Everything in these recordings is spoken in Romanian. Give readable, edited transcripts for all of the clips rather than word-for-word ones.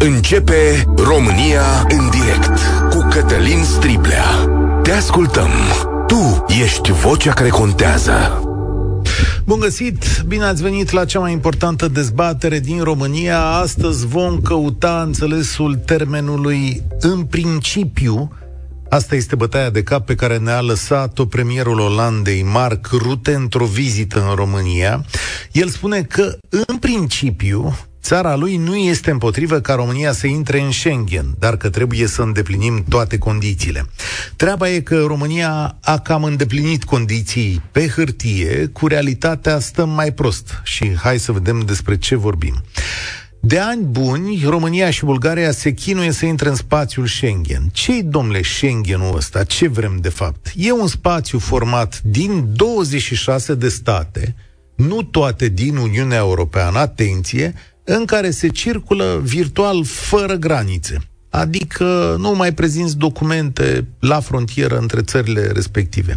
Începe România în direct cu Cătălin Striblea. Te ascultăm. Tu ești vocea care contează. Bun găsit! Bine ați venit la cea mai importantă dezbatere din România. Astăzi vom căuta înțelesul termenului în principiu. Asta este bătaia de cap pe care ne-a lăsat-o premierul Olandei, Marc Rutte, într-o vizită în România. El spune că, în principiu, țara lui nu este împotrivă ca România să intre în Schengen, dar că trebuie să îndeplinim toate condițiile. Treaba e că România a cam îndeplinit condiții pe hârtie, cu realitatea stăm mai prost. Și hai să vedem despre ce vorbim. De ani buni, România și Bulgaria se chinuie să intre în spațiul Schengen. Ce-i, domnule, Schengenul ăsta? Ce vrem de fapt? E un spațiu format din 26 de state, nu toate din Uniunea Europeană, atenție, în care se circulă virtual fără granițe. Adică nu mai prezinți documente la frontieră între țările respective.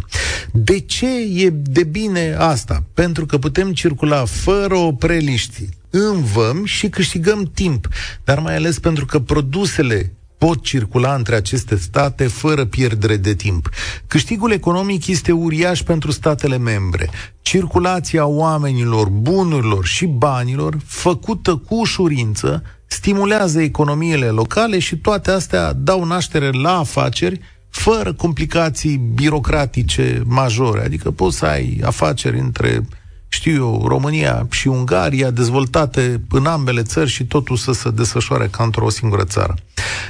De ce e de bine asta? Pentru că putem circula fără opreliști, învăm și câștigăm timp, dar mai ales pentru că produsele pot circula între aceste state fără pierdere de timp. Câștigul economic este uriaș pentru statele membre. Circulația oamenilor, bunurilor și banilor, făcută cu ușurință, stimulează economiile locale și toate astea dau naștere la afaceri fără complicații birocratice majore. Adică poți să ai afaceri între, știu eu, România și Ungaria, dezvoltate în ambele țări și totul să se desfășoare ca într-o singură țară.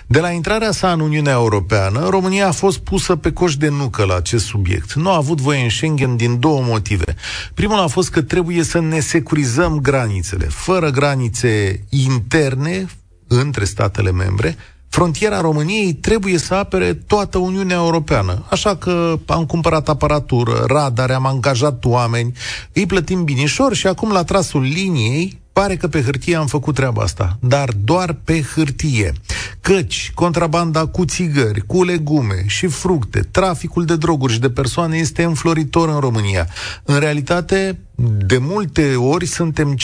De la intrarea sa în Uniunea Europeană, România a fost pusă pe coș de nucă la acest subiect. Nu a avut voie în Schengen din două motive. Primul a fost că trebuie să ne securizăm granițele. Fără granițe interne între statele membre, frontiera României trebuie să apere toată Uniunea Europeană. Așa că am cumpărat aparatură, radare, am angajat oameni, îi plătim binișor și acum la trasul liniei pare că pe hârtie am făcut treaba asta, dar doar pe hârtie. Căci contrabanda cu țigări, cu legume și fructe, traficul de droguri și de persoane este înfloritor în România. În realitate, de multe ori suntem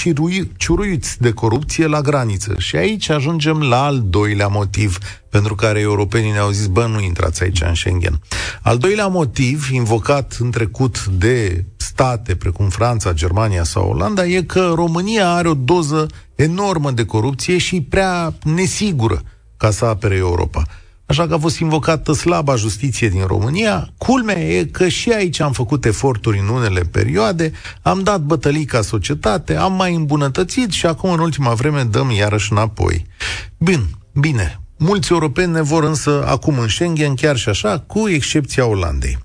ciuruiți de corupție la graniță. Și aici ajungem la al doilea motiv pentru care europenii ne-au zis: bă, nu intrați aici în Schengen. Al doilea motiv, invocat în trecut de state precum Franța, Germania sau Olanda, e că România are o doză enormă de corupție și prea nesigură ca să apere Europa. Așa că a fost invocată slaba justiție din România. Culmea e că și aici am făcut eforturi în unele perioade, am dat bătălii ca societate, am mai îmbunătățit și acum în ultima vreme dăm iarăși înapoi. Bine. Mulți europeni ne vor însă acum în Schengen, chiar și așa, cu excepția Olandei.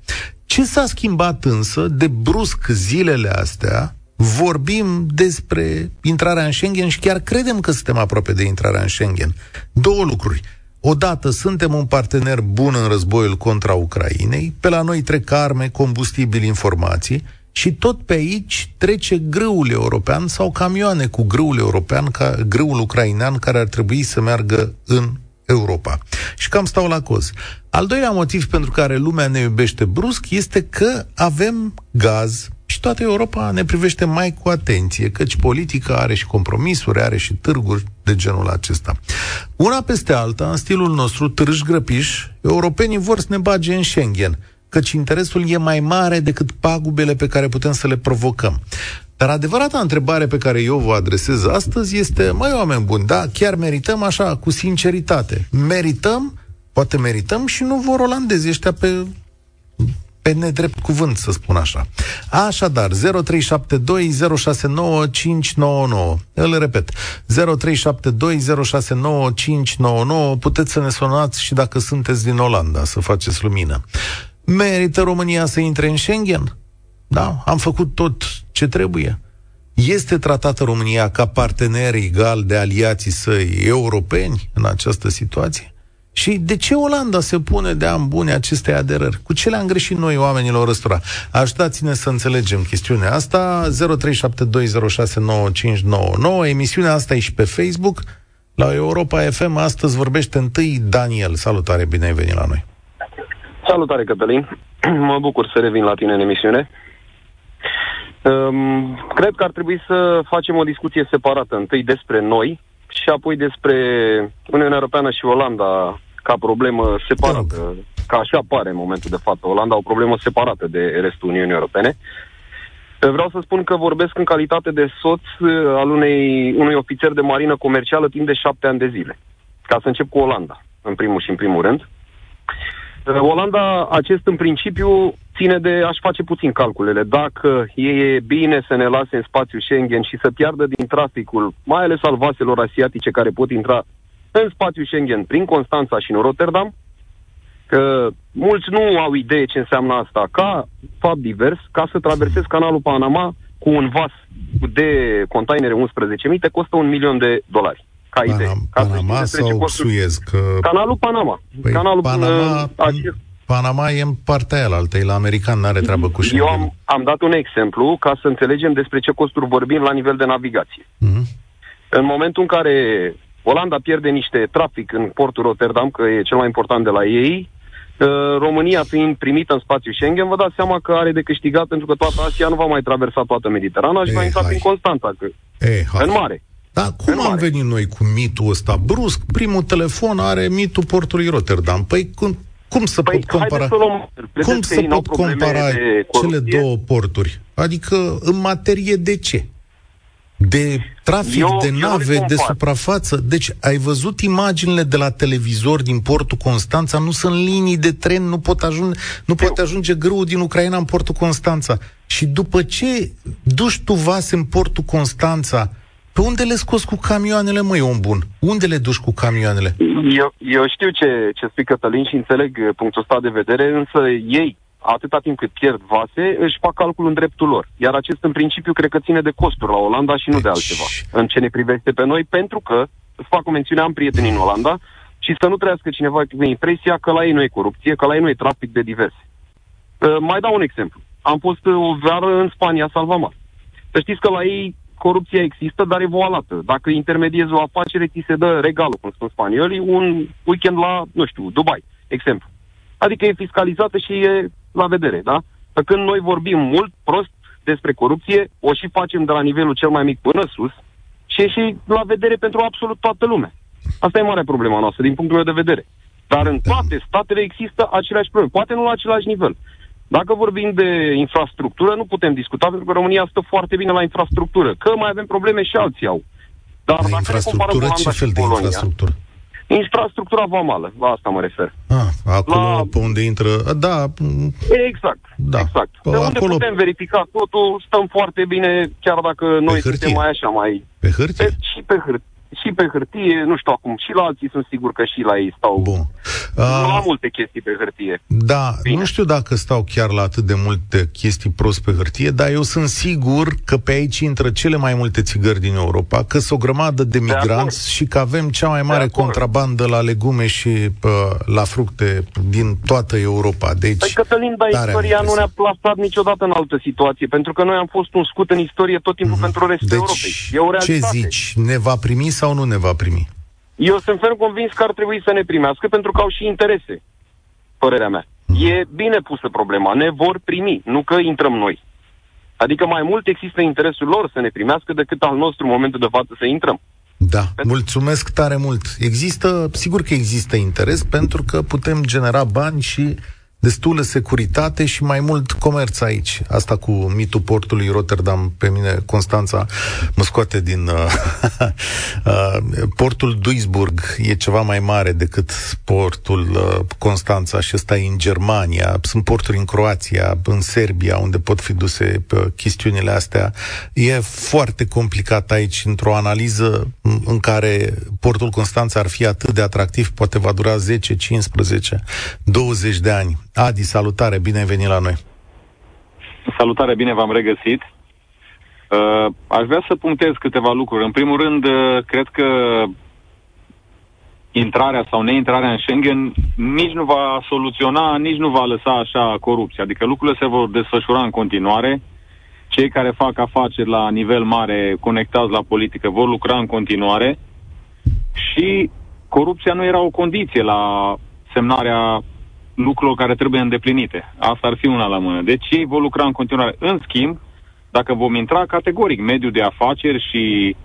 Ce s-a schimbat însă de brusc zilele astea? Vorbim despre intrarea în Schengen și chiar credem că suntem aproape de intrarea în Schengen. Două lucruri. Odată, suntem un partener bun în războiul contra Ucrainei, pe la noi trec arme, combustibili, informații și tot pe aici trece grâul european sau camioane cu grâul european, ca grâul ucrainean care ar trebui să meargă în Europa. Și cam stau la coz. Al doilea motiv pentru care lumea ne iubește brusc este că avem gaz și toată Europa ne privește mai cu atenție, căci politica are și compromisuri, are și târguri de genul acesta. Una peste alta, în stilul nostru târâș-grăpiș, europenii vor să ne bage în Schengen, căci interesul e mai mare decât pagubele pe care putem să le provocăm. Dar adevărata întrebare pe care eu vă adresez astăzi este: măi, oameni buni, da, chiar merităm așa, cu sinceritate? Merităm? Poate merităm și nu vor olandezi ăștia pe nedrept cuvânt, să spun așa. Așadar, 0372069599. Îl repet, 0372069599. Puteți să ne sunați și dacă sunteți din Olanda, să faceți lumină. Merită România să intre în Schengen? Da, am făcut tot ce trebuie. Este tratată România ca partener egal de aliații săi europeni în această situație? Și de ce Olanda se pune de ani bune acestei aderări? Cu ce le-am greșit noi, oamenilor ăstora? Ajutați-ne să înțelegem chestiunea asta. 0372069599. Emisiunea asta e și pe Facebook. La Europa FM astăzi vorbește întâi Daniel. Salutare, bine ai venit la noi. Salutare, Cătălin. Mă bucur să revin la tine în emisiune. Cred că ar trebui să facem o discuție separată, întâi despre noi și apoi despre Uniunea Europeană și Olanda ca problemă separată, ca așa pare în momentul de față. Olanda o problemă separată de restul Uniunii Europene. Vreau să spun că vorbesc în calitate de soț al unui ofițer de marină comercială timp de 7 ani de zile. Ca să încep cu Olanda, în primul rând. Olanda, în principiu, ține de aș face puțin calculele. Dacă e bine să ne lase în spațiul Schengen și să piardă din traficul, mai ales al vaselor asiatice care pot intra în spațiul Schengen prin Constanța și în Rotterdam, că mulți nu au idee ce înseamnă asta, ca fapt divers, ca să traversezi Canalul Panama cu un vas de containere 11.000 te costă $1 milion. Ca idee. Panama sau Suez? Că... Canalul Panama. Păi Canalul Panama e în partea aia la altă, e la american, n-are treabă cu Schengen. Eu am dat un exemplu ca să înțelegem despre ce costuri vorbim la nivel de navigație. Mm-hmm. În momentul în care Olanda pierde niște trafic în portul Rotterdam, că e cel mai important de la ei, România fiind primită în spațiul Schengen, vă dați seama că are de câștigat, pentru că toată Asia nu va mai traversa toată Mediterana și va intra prin Constanța, în mare. Dar cum am venit noi cu mitul ăsta brusc? Primul telefon are mitul portului Rotterdam. Păi cum să pot compara? Cum să pot compara cele două porturi? Adică în materie de ce? De trafic, de nave, de suprafață. Deci ai văzut imaginile de la televizor din portul Constanța? Nu sunt linii de tren, nu poate ajunge grâul din Ucraina în portul Constanța. Și după ce duci tu vase în portul Constanța, pe unde le scoți cu camioanele, măi, om bun? Unde le duci cu camioanele? Eu știu ce spui, Cătălin, și înțeleg punctul ăsta de vedere, însă ei, atâta timp cât pierd vase, își fac calculul în dreptul lor. Iar acest, în principiu, cred că ține de costuri la Olanda și nu de altceva. În ce ne privește pe noi, pentru că, îți fac o mențiune, am prieteni în Olanda și să nu trăiască cineva cu impresia că la ei nu e corupție, că la ei nu e trafic de diverse. Mai dau un exemplu. Am fost o veară în Spania, Salvamar. Să știți că la ei corupția există, dar e voalată. Dacă intermediezi o afacere, ți se dă regalul, cum spun spaniolii, un weekend la, nu știu, Dubai, exemplu. Adică e fiscalizată și e la vedere, da? Când noi vorbim mult prost despre corupție, o și facem de la nivelul cel mai mic până sus și e și la vedere pentru absolut toată lumea. Asta e marea problema noastră, din punctul meu de vedere. Dar în toate statele există aceleași probleme, poate nu la același nivel. Dacă vorbim de infrastructură, nu putem discuta, pentru că România stă foarte bine la infrastructură, că mai avem probleme și alții au. Dar la infrastructură, ce fel de infrastructură? Infrastructura vamală, la asta mă refer. Acolo pe unde intră... Da, exact. De unde acolo... putem verifica totul, stăm foarte bine, chiar dacă noi suntem mai așa, mai... Pe hârtie? Și pe hârtie, nu știu acum, și la alții sunt sigur că și la ei stau... Bun. La multe chestii pe hârtie. Da, bine. Nu știu dacă stau chiar la atât de multe chestii prost pe hârtie, dar eu sunt sigur că pe aici intră cele mai multe țigări din Europa, că sunt o grămadă de migranți și că avem cea mai mare contrabandă la legume și la fructe din toată Europa. Deci, păi, Cătălin, dar istoria nu ne-a plasat niciodată în altă situație, pentru că noi am fost un scut în istorie tot timpul pentru restul Europei. E o realitate. Ce zici? Ne va primi sau nu ne va primi? Eu sunt ferm convins că ar trebui să ne primească, pentru că au și interese, părerea mea. E bine pusă problema, ne vor primi, nu că intrăm noi. Adică mai mult există interesul lor să ne primească decât al nostru în momentul de față să intrăm. Da, mulțumesc tare mult. Sigur că există interes, pentru că putem genera bani și destulă securitate și mai mult comerț aici. Asta cu mitul portului Rotterdam, pe mine Constanța mă scoate din... portul Duisburg e ceva mai mare decât portul Constanța și ăsta e în Germania. Sunt porturi în Croația, în Serbia, unde pot fi duse chestiunile astea. E foarte complicat aici, într-o analiză în care portul Constanța ar fi atât de atractiv, poate va dura 10, 15, 20 de ani. Adi, salutare, bine ai venit la noi. Salutare, bine v-am regăsit. Aș vrea să punctez câteva lucruri. În primul rând, cred că intrarea sau neintrarea în Schengen nici nu va soluționa, nici nu va lăsa așa corupția. Adică lucrurile se vor desfășura în continuare. Cei care fac afaceri la nivel mare, conectați la politică, vor lucra în continuare. Și corupția nu era o condiție la semnarea lucrurilor care trebuie îndeplinite. Asta ar fi una la mână. Deci ei vor lucra în continuare. În schimb, dacă vom intra categoric mediul de afaceri și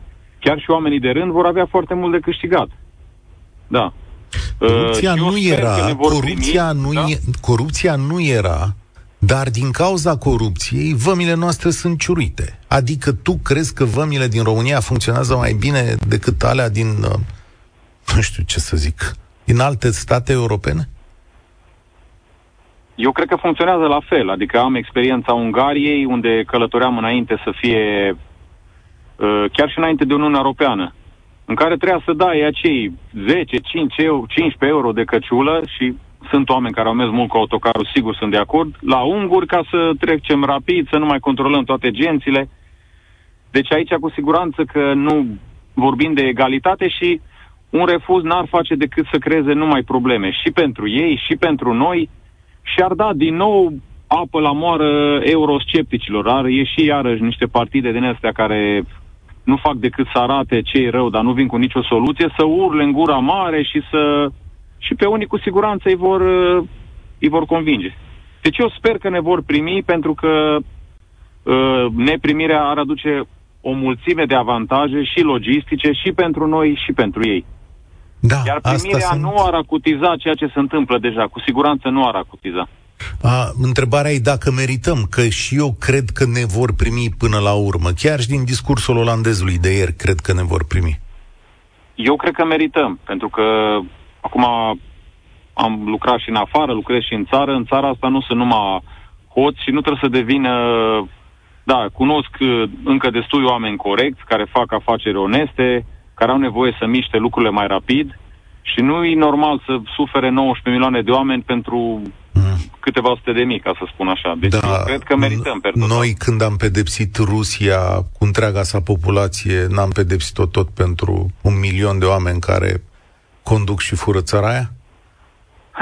chiar și oamenii de rând vor avea foarte mult de câștigat. Da. Corupția nu era, dar din cauza corupției vămile noastre sunt ciurite. Adică tu crezi că vămile din România funcționează mai bine decât alea din, nu știu ce să zic, din alte state europene? Eu cred că funcționează la fel. Adică am experiența Ungariei, unde călătoream înainte să fie, chiar și înainte de Uniunea Europeană, în care trebuia să dai acei 10, 15 euro de căciulă, și sunt oameni care au mers mult cu autocarul, sigur sunt de acord, la unguri, ca să trecem rapid, să nu mai controlăm toate gențile. Deci aici cu siguranță că nu vorbim de egalitate și un refuz n-ar face decât să creeze numai probleme și pentru ei, și pentru noi, și ar da din nou apă la moară euroscepticilor. Ar ieși iarăși niște partide din astea care nu fac decât să arate ce e rău, dar nu vin cu nicio soluție, să urle în gura mare și să... Și pe unii cu siguranță îi vor convinge. Deci eu sper că ne vor primi, pentru că neprimirea ar aduce o mulțime de avantaje și logistice, și pentru noi, și pentru ei. Da, iar primirea nu ar acutiza ceea ce se întâmplă deja. Cu siguranță nu ar acutiza. Întrebarea e dacă merităm, că și eu cred că ne vor primi până la urmă. Chiar și din discursul olandezului de ieri, cred că ne vor primi. Eu cred că merităm, pentru că acum am lucrat și în afară, lucrez și în țară. În țara asta nu sunt numai hoți și nu trebuie să devină... Da, cunosc încă destui oameni corecți, care fac afaceri oneste, care au nevoie să miște lucrurile mai rapid, și nu e normal să sufere 19 milioane de oameni pentru câteva sute de mii, ca să spun așa. Deci da, cred că merităm. Noi când am pedepsit Rusia cu întreaga sa populație, n-am pedepsit-o tot pentru 1 milion de oameni care conduc și fură țara aia?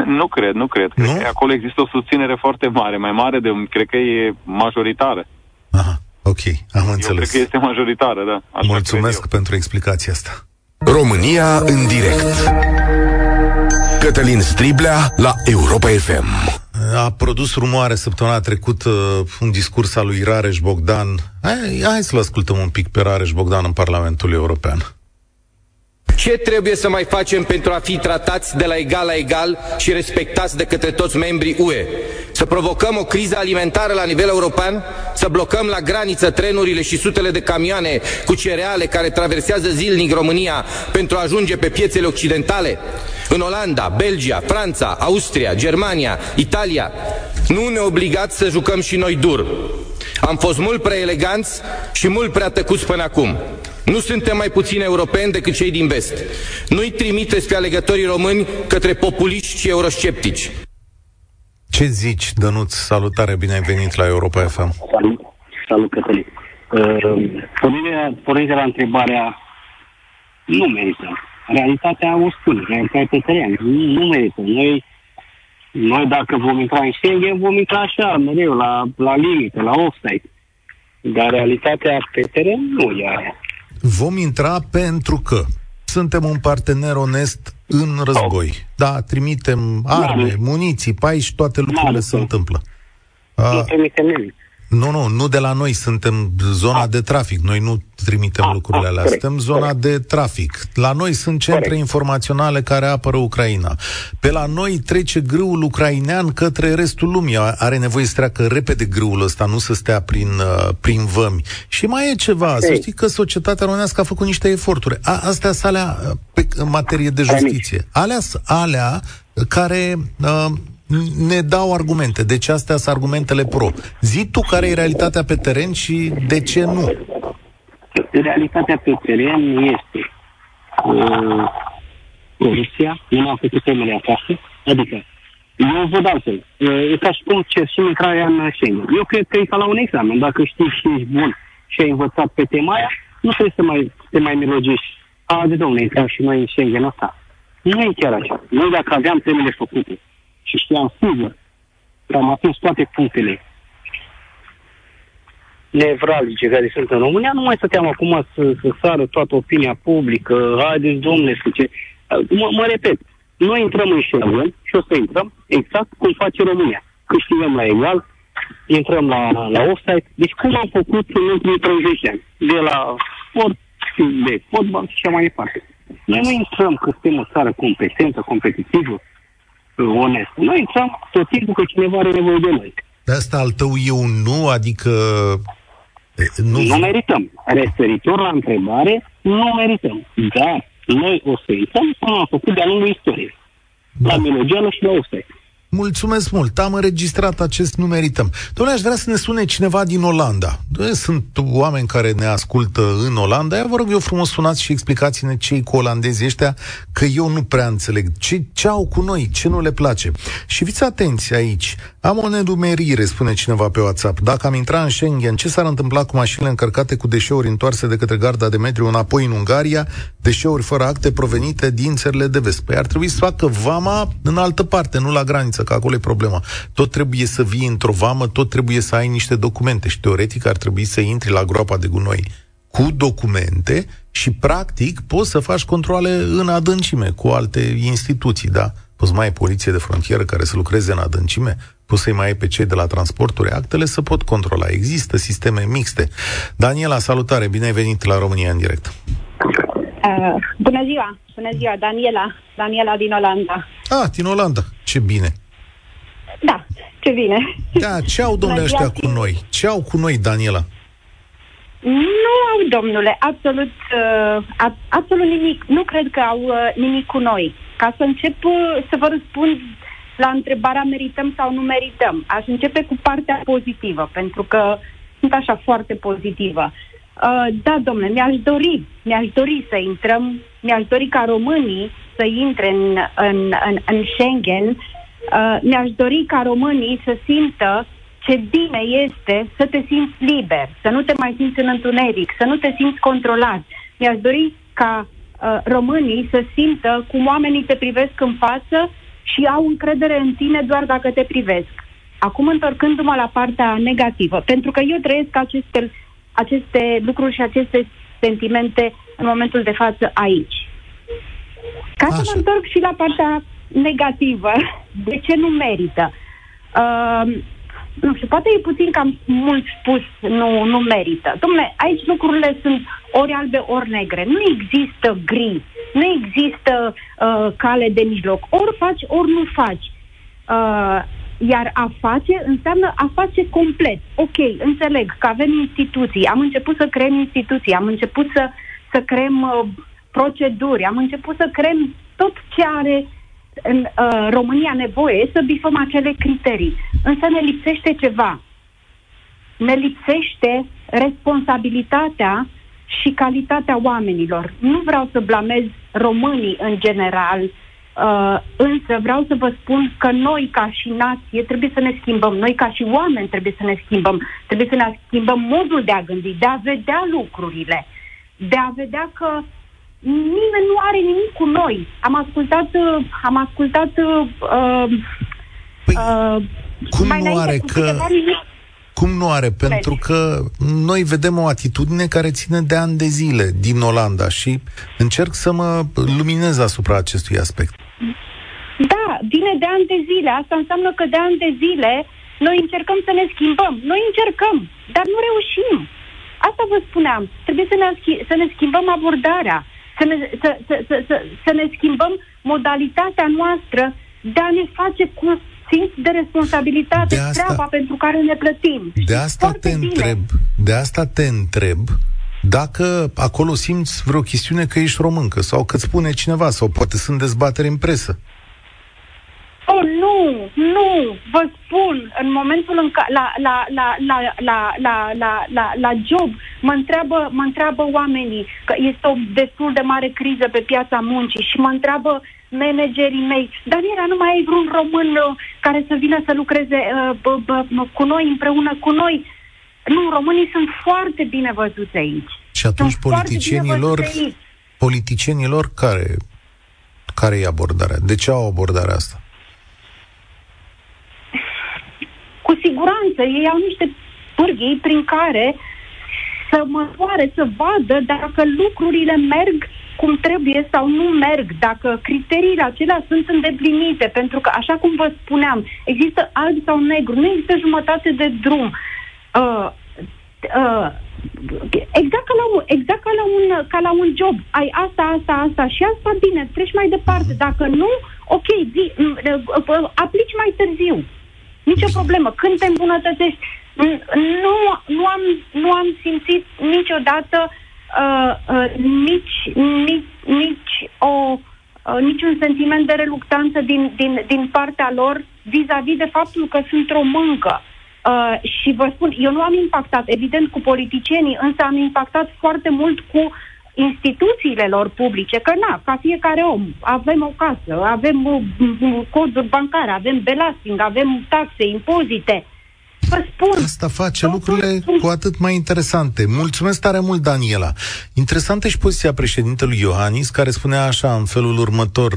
Nu cred. Cred că acolo există o susținere foarte mare, mai mare de... Cred că e majoritară. Aha, ok, am înțeles. Eu cred că este majoritară, da. Așa. Mulțumesc pentru explicația asta. România în direct. Cătălin Striblea la Europa FM. A produs rumoare săptămâna trecută un discurs al lui Rareș Bogdan. Hai să-l ascultăm un pic pe Rareș Bogdan în Parlamentul European. Ce trebuie să mai facem pentru a fi tratați de la egal la egal și respectați de către toți membrii UE? Să provocăm o criză alimentară la nivel european? Să blocăm la graniță trenurile și sutele de camioane cu cereale care traversează zilnic România pentru a ajunge pe piețele occidentale? În Olanda, Belgia, Franța, Austria, Germania, Italia, nu ne obligați să jucăm și noi dur. Am fost mult prea eleganți și mult prea tăcuți până acum. Nu suntem mai puțini europeni decât cei din vest. Nu-i trimiteți pe alegătorii români către populiști și eurosceptici. Ce zici, Dănuț? Salutare, bine ai venit la Europa FM. Salut, Cătălin. Pornind de la întrebarea, nu merităm. Realitatea o spune, realitatea terenă. Nu merităm. Noi dacă vom intra în Schengen, vom intra așa, mereu, la limită, la offside. Dar realitatea pe teren nu e aia. Vom intra pentru că suntem un partener onest în război. Da, trimitem arme, muniții, pai și toate lucrurile se întâmplă. Nu trimitem nimic. Nu de la noi, suntem zona de trafic. Noi nu trimitem lucrurile alea. Suntem zona de trafic. La noi sunt centre informaționale care apără Ucraina. Pe la noi trece grâul ucrainean către restul lumii. Are nevoie să treacă repede grâul ăsta, nu să stea prin vămi. Și mai e ceva. Să știi că societatea românească a făcut niște eforturi. Astea sunt alea în materie de justiție. Alea sunt alea care... ne dau argumente. Deci astea sunt argumentele pro. Zi tu care e realitatea pe teren și de ce nu? Realitatea pe teren este Rusia nu a făcut temele acasă. Adică, eu văd altfel. E ca și cum cerșim intrarea în Schengen. Eu cred că e ca la un examen. Dacă știi și ești bun și ai învățat pe tema aia, nu trebuie să te mai milogești. De domnule, intrăm și noi în Schengen asta. Nu e chiar așa. Noi dacă aveam temele făcute și știam sigur că am atins toate punctele nevralgice care sunt în România, nu mai stăteam acum să sară toată opinia publică, haideți domnule, să ce... Mă repet, noi intrăm în Schengen și o să intrăm exact cum face România. Câștigăm la egal, intrăm la offside. Deci cum am făcut în ultimii 30 ani? De la sport, sportiv, de fotbal și așa mai departe. Noi nu intrăm că suntem o țară competentă, competitivă, onestă. Noi intrăm tot timpul că cineva are nevoie de noi. De asta al tău eu nu, adică... Nu merităm. Referitor la întrebare, nu merităm. Dar noi o să intrăm cum am făcut de-a lungul istoriei. Da. La Milogeană și la Oste. Mulțumesc mult, am înregistrat acest nu merităm. Doamne, aș vrea să ne sune cineva din Olanda. Doamne, sunt oameni care ne ascultă în Olanda. Ia vă rog eu frumos, sunați și explicați-ne ce-i cu olandezii ăștia, că eu nu prea înțeleg ce au cu noi, ce nu le place. Și fiți atenți aici. Am o nedumerire, spune cineva pe WhatsApp. Dacă am intrat în Schengen, ce s-ar întâmpla cu mașinile încărcate cu deșeuri întoarse de către garda de metri înapoi în Ungaria, deșeuri fără acte provenite din țările de vest? Păi ar trebui să facă vama în altă parte, nu la graniță, că acolo e problema. Tot trebuie să vii într-o vamă, tot trebuie să ai niște documente și teoretic ar trebui să intri la groapa de gunoi cu documente și practic poți să faci controale în adâncime cu alte instituții, da? Poți mai ai poliție de frontieră care să lucreze în adâncime, poți să-i mai ai pe cei de la transporturi, actele se pot controla. Există sisteme mixte. Daniela, salutare, bine ai venit la România în direct. Bună ziua, Daniela din Olanda. Ah, din Olanda, ce bine. Da, ce bine. Da, ce au domnule ăștia cu noi? Ce au cu noi, Daniela? Nu au, domnule, absolut nimic. Nu cred că au nimic cu noi. Ca să încep să vă răspund la întrebarea merităm sau nu merităm, aș începe cu partea pozitivă, pentru că sunt așa foarte pozitivă. Da, domnule, mi-aș dori să intrăm, mi-aș dori ca românii să intre în Schengen, mi-aș dori ca românii să simtă ce bine este să te simți liber, să nu te mai simți în întuneric, să nu te simți controlat. Mi-aș dori ca românii să simtă cum oamenii te privesc în față și au încredere în tine doar dacă te privesc. Acum, întorcându-mă la partea negativă, pentru că eu trăiesc aceste lucruri și aceste sentimente în momentul de față aici. Ca să mă întorc și la partea negativă, de ce nu merită? Nu știu, poate e puțin cam mult spus, nu merită. Dom'le, aici lucrurile sunt ori albe, ori negre. Nu există gri, nu există cale de mijloc. Ori faci, ori nu faci. Iar a face înseamnă a face complet. Ok, înțeleg că avem instituții, am început să creăm instituții, am început să creăm proceduri, am început să creăm tot ce are în România nevoie să bifăm acele criterii. Însă ne lipsește ceva. Ne lipsește responsabilitatea și calitatea oamenilor. Nu vreau să blamez românii în general, însă vreau să vă spun că noi ca și nație trebuie să ne schimbăm. Noi ca și oameni trebuie să ne schimbăm. Trebuie să ne schimbăm modul de a gândi, de a vedea lucrurile, de a vedea că nimeni nu are nimic cu noi. Am ascultat Cum nu are? Pentru că noi vedem o atitudine care ține de ani de zile din Olanda și încerc să mă luminez asupra acestui aspect. Da, vine de ani de zile. Asta înseamnă că de ani de zile noi încercăm să ne schimbăm. Noi încercăm, dar nu reușim. Asta vă spuneam. Trebuie să ne schimbăm abordarea. Să ne schimbăm modalitatea noastră de a ne face cu simț de responsabilitate, de asta, treaba pentru care ne plătim. De asta te întreb dacă acolo simți vreo chestiune că ești româncă sau că îți spune cineva sau poate sunt dezbateri în presă. Oh, nu, vă spun, în momentul în care la job mă întreabă oamenii că este o destul de mare criză pe piața muncii și mă întreabă managerii mei, Daniela, nu mai ai vreun român care să vină să lucreze cu noi, împreună cu noi? Nu, românii sunt foarte bine văzuți aici. Și atunci politicienilor care e abordarea? De ce au abordarea asta? Cu siguranță, ei au niște pârghii prin care să măsoare, să vadă dacă lucrurile merg cum trebuie sau nu merg, dacă criteriile acelea sunt îndeplinite, pentru că, așa cum vă spuneam, există alb sau negru, nu există jumătate de drum. Exact ca la un, ca la un job. Ai asta și asta, bine, treci mai departe. Dacă nu, ok, aplici mai târziu. Nicio problemă. Când te îmbunătățești, nu am simțit niciodată niciun sentiment de reluctanță din partea lor vis-a-vis de faptul că sunt româncă. Și vă spun, eu nu am impactat, evident, cu politicienii, însă am impactat foarte mult cu instituțiile lor publice, că na, ca fiecare om, avem o casă, avem coduri bancare, avem belasting, avem taxe, impozite. Vă spun, asta face lucrurile cu atât mai interesante. Mulțumesc tare mult, Daniela. Interesantă și poziția președintelui Iohannis, care spunea așa în felul următor: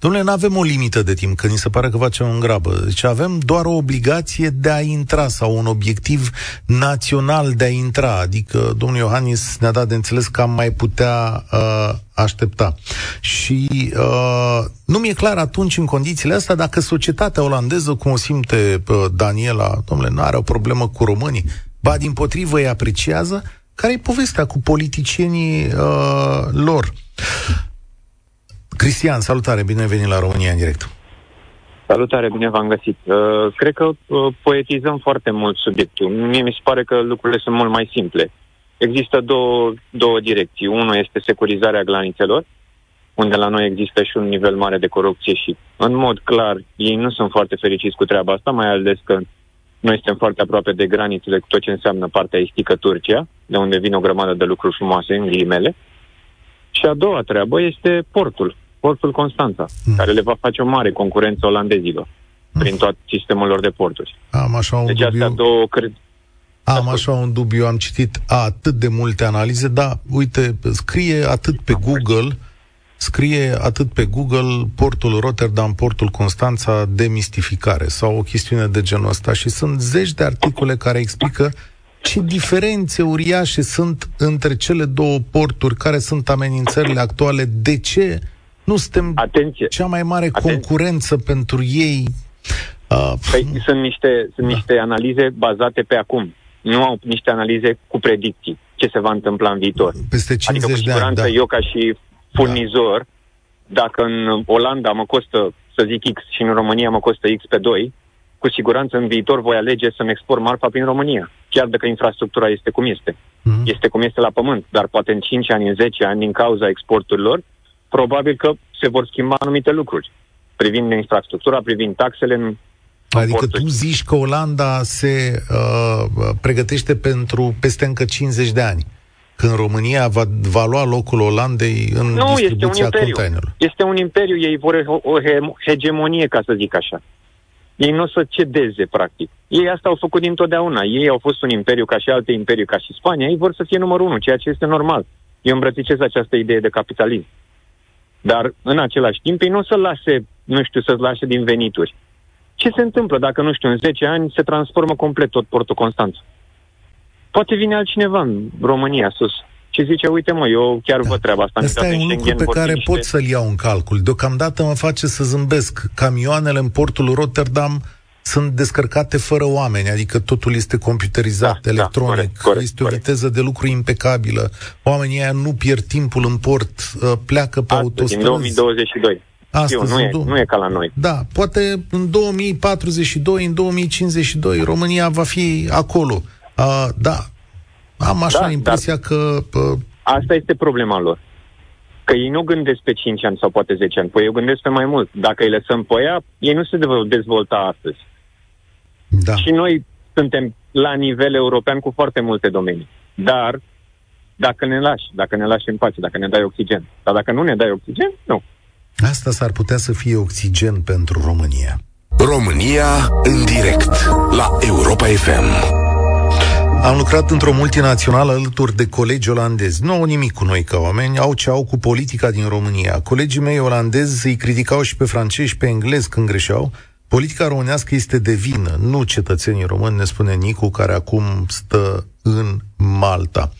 domnule, nu avem o limită de timp, că ni se pare că facem în grabă. Deci avem doar o obligație de a intra sau un obiectiv național de a intra. Adică domnul Iohannis ne-a dat de înțeles că am mai putea aștepta. Și nu mi-e clar atunci, în condițiile astea, dacă societatea olandeză, cum o simte Daniela, domnule, nu are o problemă cu românii, ba dimpotrivă îi apreciază, care e povestea cu politicienii lor. Cristian, salutare, bine ai venit la România în direct. Salutare, bine v-am găsit. Cred că poetizăm foarte mult subiectul. Mie mi se pare că lucrurile sunt mult mai simple. Există două direcții. Unul este securizarea granițelor, unde la noi există și un nivel mare de corupție și, în mod clar, ei nu sunt foarte fericiți cu treaba asta, mai ales că noi suntem foarte aproape de granițele cu tot ce înseamnă partea estică Turcia, de unde vine o grămadă de lucruri frumoase, în ghilimele. Și a doua treabă este portul Constanța, care le va face o mare concurență olandezilor, prin tot sistemul lor de porturi. Deci astea două, cred... Am așa un dubiu, am citit atât de multe analize, dar uite, scrie atât pe Google portul Rotterdam, portul Constanța, demistificare sau o chestiune de genul ăsta, și sunt zeci de articole care explică ce diferențe uriașe sunt între cele două porturi, care sunt amenințările actuale, de ce nu suntem cea mai mare concurență pentru ei. Păi, sunt niște analize bazate pe acum. Nu au niște analize cu predicții ce se va întâmpla în viitor. Peste 50 adică, cu siguranță, de ani, da. Eu ca și furnizor, da, dacă în Olanda mă costă, să zic, X și în România mă costă X pe 2, cu siguranță în viitor voi alege să-mi export marfa prin România, chiar dacă infrastructura este cum este. Este cum este la pământ, dar poate în 5 ani, în 10 ani, din cauza exporturilor, probabil că se vor schimba anumite lucruri, privind infrastructura, privind taxele în... Adică tu zici că Olanda se pregătește pentru peste încă 50 de ani, când România va lua locul Olandei în distribuția containerului. Este un imperiu, ei vor o hegemonie, ca să zic așa. Ei nu o să cedeze, practic. Ei asta au făcut dintotdeauna. Ei au fost un imperiu ca și alte imperii, ca și Spania. Ei vor să fie numărul 1, ceea ce este normal. Eu îmbrățișez această idee de capitalism. Dar, în același timp, ei nu o să lase, să-ți lase din venituri. Ce se întâmplă dacă, în 10 ani se transformă complet tot portul Constanța? Poate vine altcineva în România, sus, și zice, uite mă, eu chiar văd treaba asta. Asta e un lucru pe care pot să-l iau în calcul. Deocamdată mă face să zâmbesc. Camioanele în portul Rotterdam sunt descărcate fără oameni, adică totul este computerizat, electronic, corect, viteză de lucru impecabilă. Oamenii aia nu pierd timpul în port, pleacă pe autostrăzi. În 2022. Astăzi, nu e ca la noi. Da, poate în 2042, în 2052, România va fi acolo. Am așa impresia că... Asta este problema lor. Că ei nu gândesc pe 5 ani sau poate 10 ani. Păi eu gândesc pe mai mult. Dacă îi lăsăm pe ea, ei nu se vor dezvolta astăzi. Da. Și noi suntem la nivel european cu foarte multe domenii. Dar dacă ne lași în pace, dacă ne dai oxigen. Dar dacă nu ne dai oxigen, nu. Asta s-ar putea să fie oxigen pentru România. România în direct la Europa FM. Am lucrat într-o multinațională alături de colegi olandezi. Nu au nimic cu noi ca oameni, au ce au cu politica din România. Colegii mei olandezi îi criticau și pe francezi și pe englezi când greșeau. Politica românească este de vină, nu cetățenii români, ne spune Nicu, care acum stă în Malta.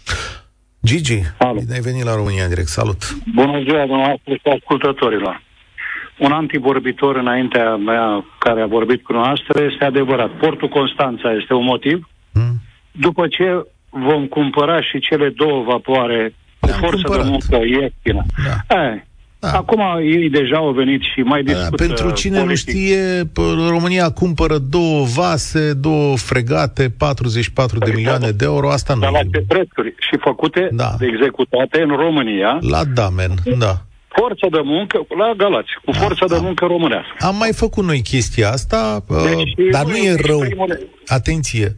Gigi, bine ai venit la România în direct, salut! Bună ziua, dumneavoastră și ascultătorilor! Un antivorbitor înaintea mea care a vorbit cu noastră este adevărat. Portul Constanța este un motiv. După ce vom cumpăra și cele două vapoare cu forță de muncă ieftină. Da. Acum ei deja au venit și mai discută. Pentru cine politic. Nu știe, România cumpără două vase, două fregate, 44 de milioane de euro. Asta nu. Dar la ce prețuri? Și făcute de executate în România. La Damen, da. Forța de muncă, la Galați, cu forța de muncă românească. Am mai făcut noi chestia asta, deci, dar nu e rău. Atenție.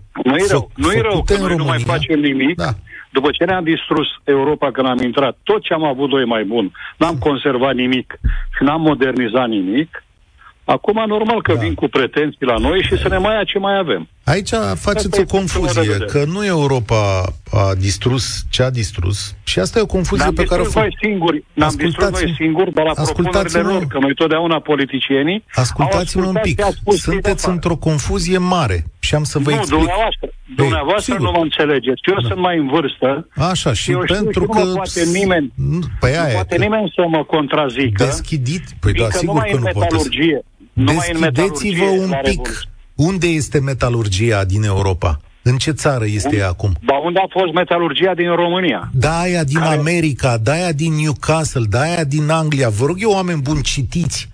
Nu e rău că noi nu mai facem nimic. Da. După ce ne-am distrus Europa când am intrat, tot ce am avut noi mai bun, n-am conservat nimic și n-am modernizat nimic, acum normal că vin cu pretenții la noi și să ne mai ia ce mai avem. Aici faceți o confuzie, că nu Europa a distrus ce a distrus și asta e o confuzie pe care o fac. N-am distrus noi singuri, dar la propunerile lor, că noi totdeauna politicienii... Ascultați-mă un pic, sunteți într-o confuzie mare și am să vă explic. Dumneavoastră nu mă înțelegeți. Eu sunt mai în vârstă. Așa, și pentru că... Nu poate nimeni să mă contrazică. Deschidit? Păi da, sigur că nu poate. Deschideți-vă un pic. Unde este metalurgia din Europa? În ce țară este ea acum? Ba unde a fost metalurgia din România? Da, aia din America, da, aia din Newcastle, da, aia din Anglia. Vă rog eu, oameni buni, citiți.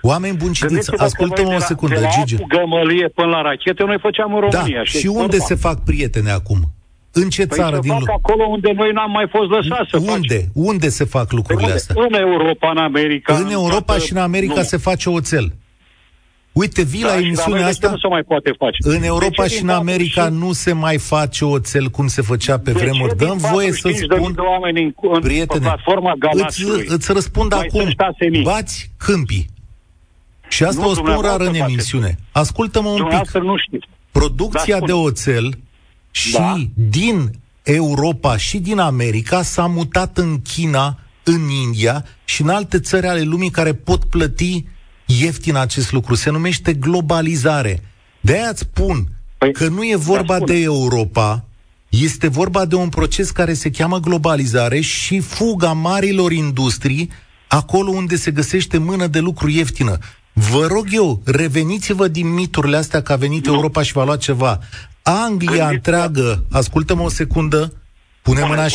Oameni buni, citiți. Ascultă-mă o secundă, Gigi. De la gămălie până la rachete, noi făceam în România. Da, și unde se fac prietene acum? În ce țară din lume? Acolo unde noi n-am mai fost lăsați să facem. Unde se fac lucrurile astea? În Europa, în America. În Europa și în America se face oțel. Uite, vii la emisiunea asta, nu se mai poate face. În Europa și în America nu se mai face oțel cum se făcea pe vremuri. Dăm voie să spun, prietene, îți răspund acum, bați câmpii. Și asta o spun rar în emisiune. Ascultă-mă un pic. Producția de oțel și din Europa și din America s-a mutat în China, în India și în alte țări ale lumii care pot plăti ieftin acest lucru. Se numește globalizare. De-aia îți spun că nu e vorba de Europa, este vorba de un proces care se cheamă globalizare și fuga marilor industrii acolo unde se găsește mână de lucru ieftină. Vă rog eu, reveniți-vă din miturile astea că a venit Europa și v-a luat ceva. Anglia întreagă, ascultă-mă o secundă, pune mâna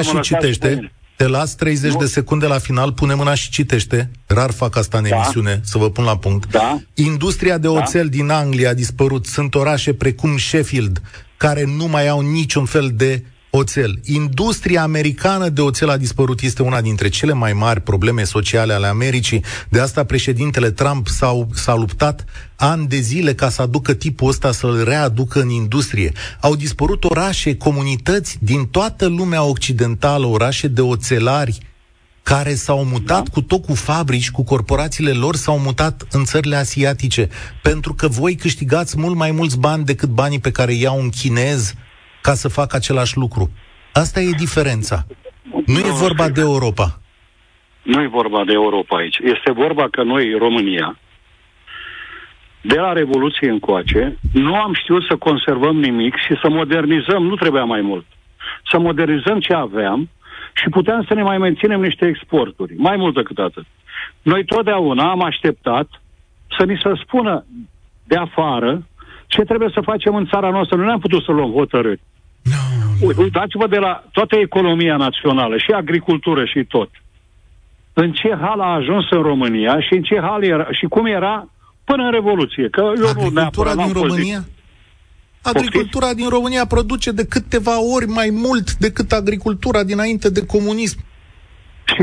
și citește. Te las 30 de secunde la final, pune mâna și citește. Rar fac asta în emisiune, să vă pun la punct. Industria de oțel din Anglia a dispărut. Sunt orașe precum Sheffield, care nu mai au niciun fel de oțel. Industria americană de oțel a dispărut. Este una dintre cele mai mari probleme sociale ale Americii. De asta președintele Trump s-a luptat ani de zile ca să aducă tipul ăsta, să-l readucă în industrie. Au dispărut orașe, comunități din toată lumea occidentală, orașe de oțelari care s-au mutat cu tot cu fabrici, cu corporațiile lor, s-au mutat în țările asiatice. Pentru că voi câștigați mult mai mulți bani decât banii pe care iau un chinez ca să facă același lucru. Asta e diferența. Nu e vorba de Europa. Nu e vorba de Europa aici. Este vorba că noi, România, de la Revoluție încoace, nu am știut să conservăm nimic și să modernizăm, nu trebuia mai mult. Să modernizăm ce aveam și puteam să ne mai menținem niște exporturi, mai mult decât atât. Noi totdeauna am așteptat să ni se spună de afară ce trebuie să facem în țara noastră. Nu ne-am putut să luăm hotărâri. Uitați-vă de la toată economia națională, și agricultură și tot. În ce hal a ajuns în România și în ce hal era, și cum era până în Revoluție. Că agricultura din România? Agricultura din România produce de câteva ori mai mult decât agricultura dinainte de comunism. Și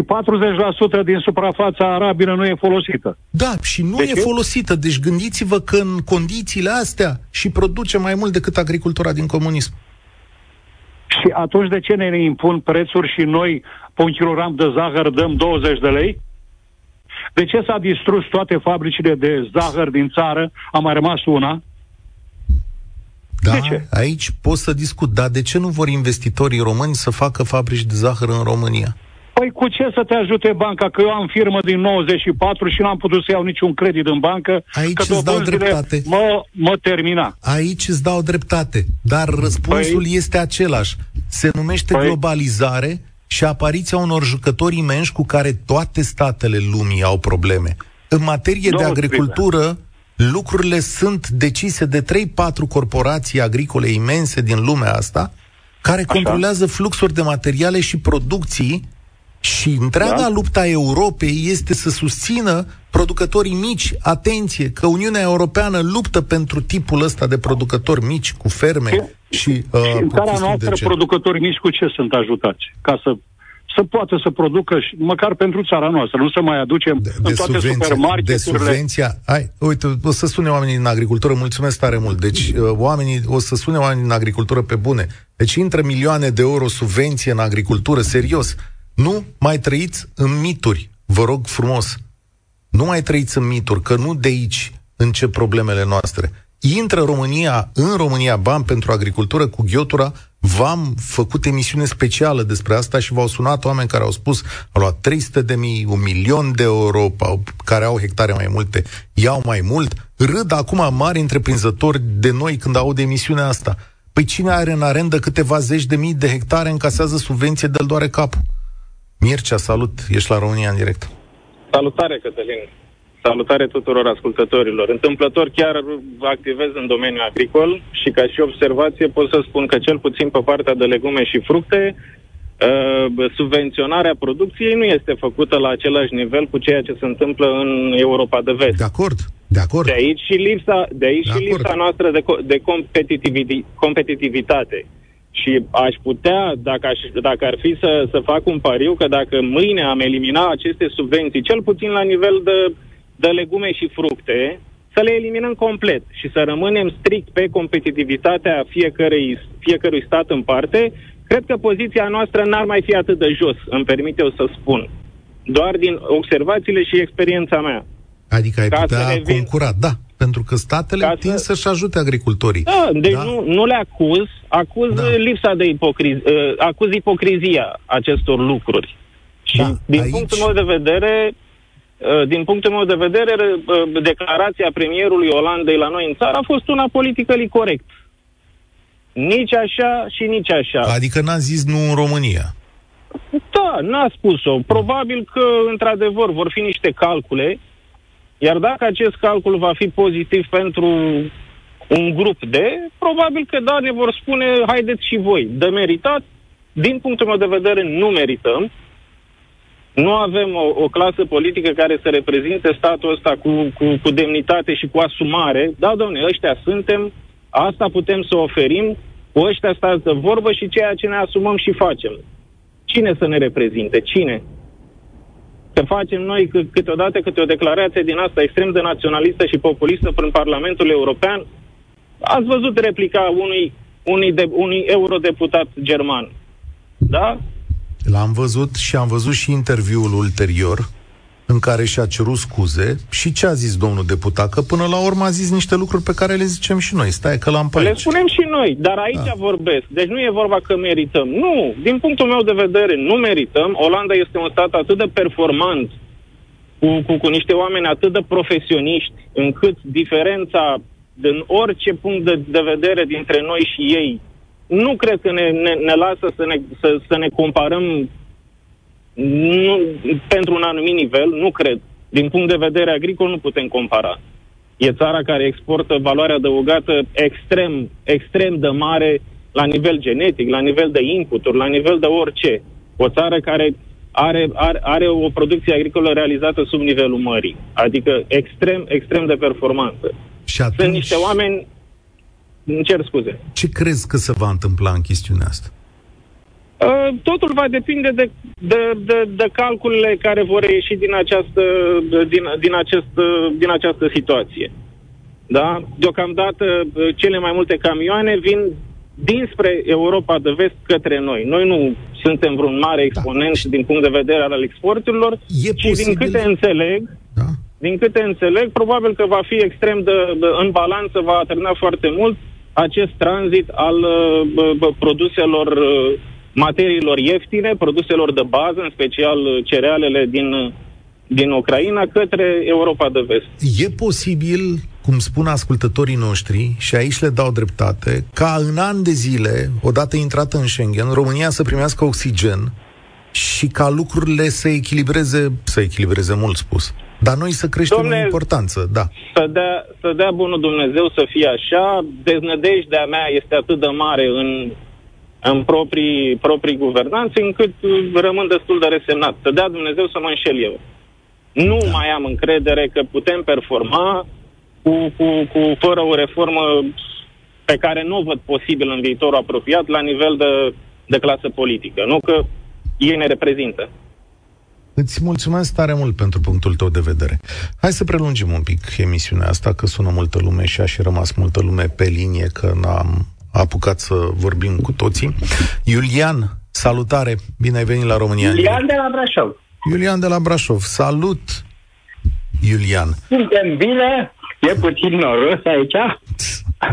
40% din suprafața arabilă nu e folosită. Da, și nu e folosită. Deci gândiți-vă că în condițiile astea și produce mai mult decât agricultura din comunism. Și atunci de ce ne impun prețuri și noi pe un kilogram de zahăr dăm 20 de lei? De ce s-a distrus toate fabricile de zahăr din țară? A mai rămas una? Da, aici pot să discut. Dar de ce nu vor investitorii români să facă fabrici de zahăr în România? Păi cu ce să te ajute banca? Că eu am firmă din 94 și n-am putut să iau niciun credit în bancă. Aici îți dau dreptate. Mă termina. Aici îți dau dreptate. Dar răspunsul este același. Se numește globalizare și apariția unor jucători imenși cu care toate statele lumii au probleme. În materie de agricultură, lucrurile sunt decise de 3-4 corporații agricole imense din lumea asta, care controlează fluxuri de materiale și producții și întreaga lupta Europei este să susțină producătorii mici. Atenție, că Uniunea Europeană luptă pentru tipul ăsta de producători mici, cu ferme și în țara noastră producători mici cu ce sunt ajutați? Ca să poată să producă și, măcar pentru țara noastră, nu să mai aducem de în toate supermarketurile. De subvenția, uite, o să sune oamenii din agricultură, mulțumesc tare mult, deci oamenii, o să sune oamenii din agricultură pe bune. Deci intră milioane de euro subvenție în agricultură, serios. Nu mai trăiți în mituri, vă rog frumos. Nu mai trăiți în mituri, că nu de aici încep problemele noastre. Intră în România bani pentru agricultură cu ghiotura. V-am făcut emisiune specială despre asta și v-au sunat oameni care au spus au luat 300.000, 1.000.000 de euro, care au hectare mai multe, iau mai mult. Râd acum mari întreprinzători de noi când aud emisiunea asta. Păi cine are în arendă câteva zeci de mii de hectare încasează subvenție de-l doare capul. Mircea, salut! Ești la România în direct. Salutare, Cătălin! Salutare tuturor ascultătorilor! Întâmplător chiar activez în domeniul agricol și ca și observație pot să spun că cel puțin pe partea de legume și fructe, subvenționarea producției nu este făcută la același nivel cu ceea ce se întâmplă în Europa de Vest. De acord. De aici și lipsa noastră de competitivitate. Și aș putea, dacă ar fi să fac un pariu, că dacă mâine am elimina aceste subvenții, cel puțin la nivel de legume și fructe, să le eliminăm complet și să rămânem strict pe competitivitatea fiecărui stat în parte, cred că poziția noastră n-ar mai fi atât de jos, îmi permit eu să spun. Doar din observațiile și experiența mea. Adică ai putea concura, da. Pentru că statele tind să-și ajute agricultorii. Da, deci da? Nu le acuz da. Lipsa de ipocrizie, acuz ipocrizia acestor lucruri. Și da, din punctul meu de vedere, declarația premierului Olandei la noi în țară a fost una politically corect. Nici așa și nici așa. Adică n-a zis nu în România. Da, n-a spus-o. Probabil că, într-adevăr, vor fi niște calcule. Iar dacă acest calcul va fi pozitiv pentru un grup probabil că da, ne vor spune, haideți și voi, de meritat. Din punctul meu de vedere, nu merităm. Nu avem o clasă politică care să reprezinte statul ăsta cu demnitate și cu asumare. Da, domne, ăștia suntem, asta putem să oferim, cu ăștia stați de vorbă și ceea ce ne asumăm și facem. Cine să ne reprezinte? Cine? Că facem noi câteodată câte o declarație din asta extrem de naționalistă și populistă prin Parlamentul European. Ați văzut replica unui eurodeputat german, da? L-am văzut și am văzut și interviul ulterior în care și-a cerut scuze și ce a zis domnul deputat, că până la urmă a zis niște lucruri pe care le zicem și noi. Stai că l-am pe aici. Le spunem și noi, dar aici vorbesc. Deci nu e vorba că merităm. Nu, din punctul meu de vedere, nu merităm. Olanda este un stat atât de performant, cu niște oameni atât de profesioniști, încât diferența din orice punct de vedere dintre noi și ei nu cred că ne lasă să ne comparăm. Nu, pentru un anumit nivel, nu cred. Din punct de vedere agricol nu putem compara. E țara care exportă valoare adăugată extrem, extrem de mare la nivel genetic, la nivel de inputuri, la nivel de orice. O țară care are o producție agricolă realizată sub nivelul mării. Adică extrem, extrem de performantă. Și atunci, sunt niște oameni... Îmi cer scuze. Ce crezi că se va întâmpla în chestiunea asta? Totul va depinde de calculele care vor ieși din această situație. Da? Deocamdată, cele mai multe camioane vin dinspre Europa de Vest către noi. Noi nu suntem vreun mare exponent din punct de vedere al exporturilor și din câte înțeleg, probabil că va fi extrem de în balanță, va atârna foarte mult acest tranzit al produselor materiilor ieftine, produselor de bază, în special cerealele din Ucraina, către Europa de Vest. E posibil, cum spun ascultătorii noștri, și aici le dau dreptate, ca în ani de zile, odată intrată în Schengen, România să primească oxigen și ca lucrurile să echilibreze, să echilibreze mult spus. Dar noi să creștem în importanță, da. Să dea bunul Dumnezeu să fie așa. Deznădejdea mea este atât de mare în proprii guvernanți, încât rămân destul de resemnat. Să dea Dumnezeu să mă înșel eu. Nu mai am încredere că putem performa fără o reformă pe care nu o văd posibil în viitorul apropiat la nivel de clasă politică. Nu că ei ne reprezintă. Îți mulțumesc tare mult pentru punctul tău de vedere. Hai să prelungim un pic emisiunea asta, că sună multă lume și a și rămas multă lume pe linie, că n-am apucat să vorbim cu toții. Iulian, salutare! Bine ai venit la România! Iulian de la Brașov, salut! Iulian! Suntem bine, e puțin noros aici.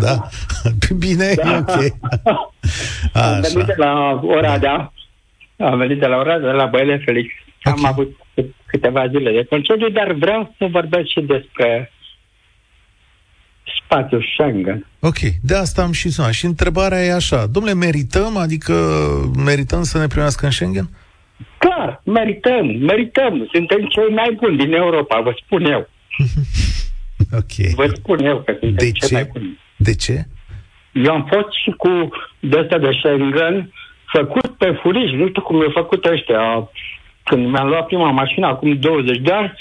Da, bine, da. E ok. Am venit de la Oradea, la Băile Felix. Okay. Am avut câteva zile de concediu, dar vreau să vorbesc și despre spațiul Schengen. Ok, de asta am și sunat. Și întrebarea e așa, dom'le, merităm să ne primească în Schengen? Clar, merităm. Suntem cei mai buni din Europa, vă spun eu. Ok. Vă spun eu că suntem cei mai buni. De ce? Eu am fost și cu de-astea de Schengen făcut pe furici, nu știu cum e făcut ăștia. Când mi-am luat prima mașină, acum 20 de ani,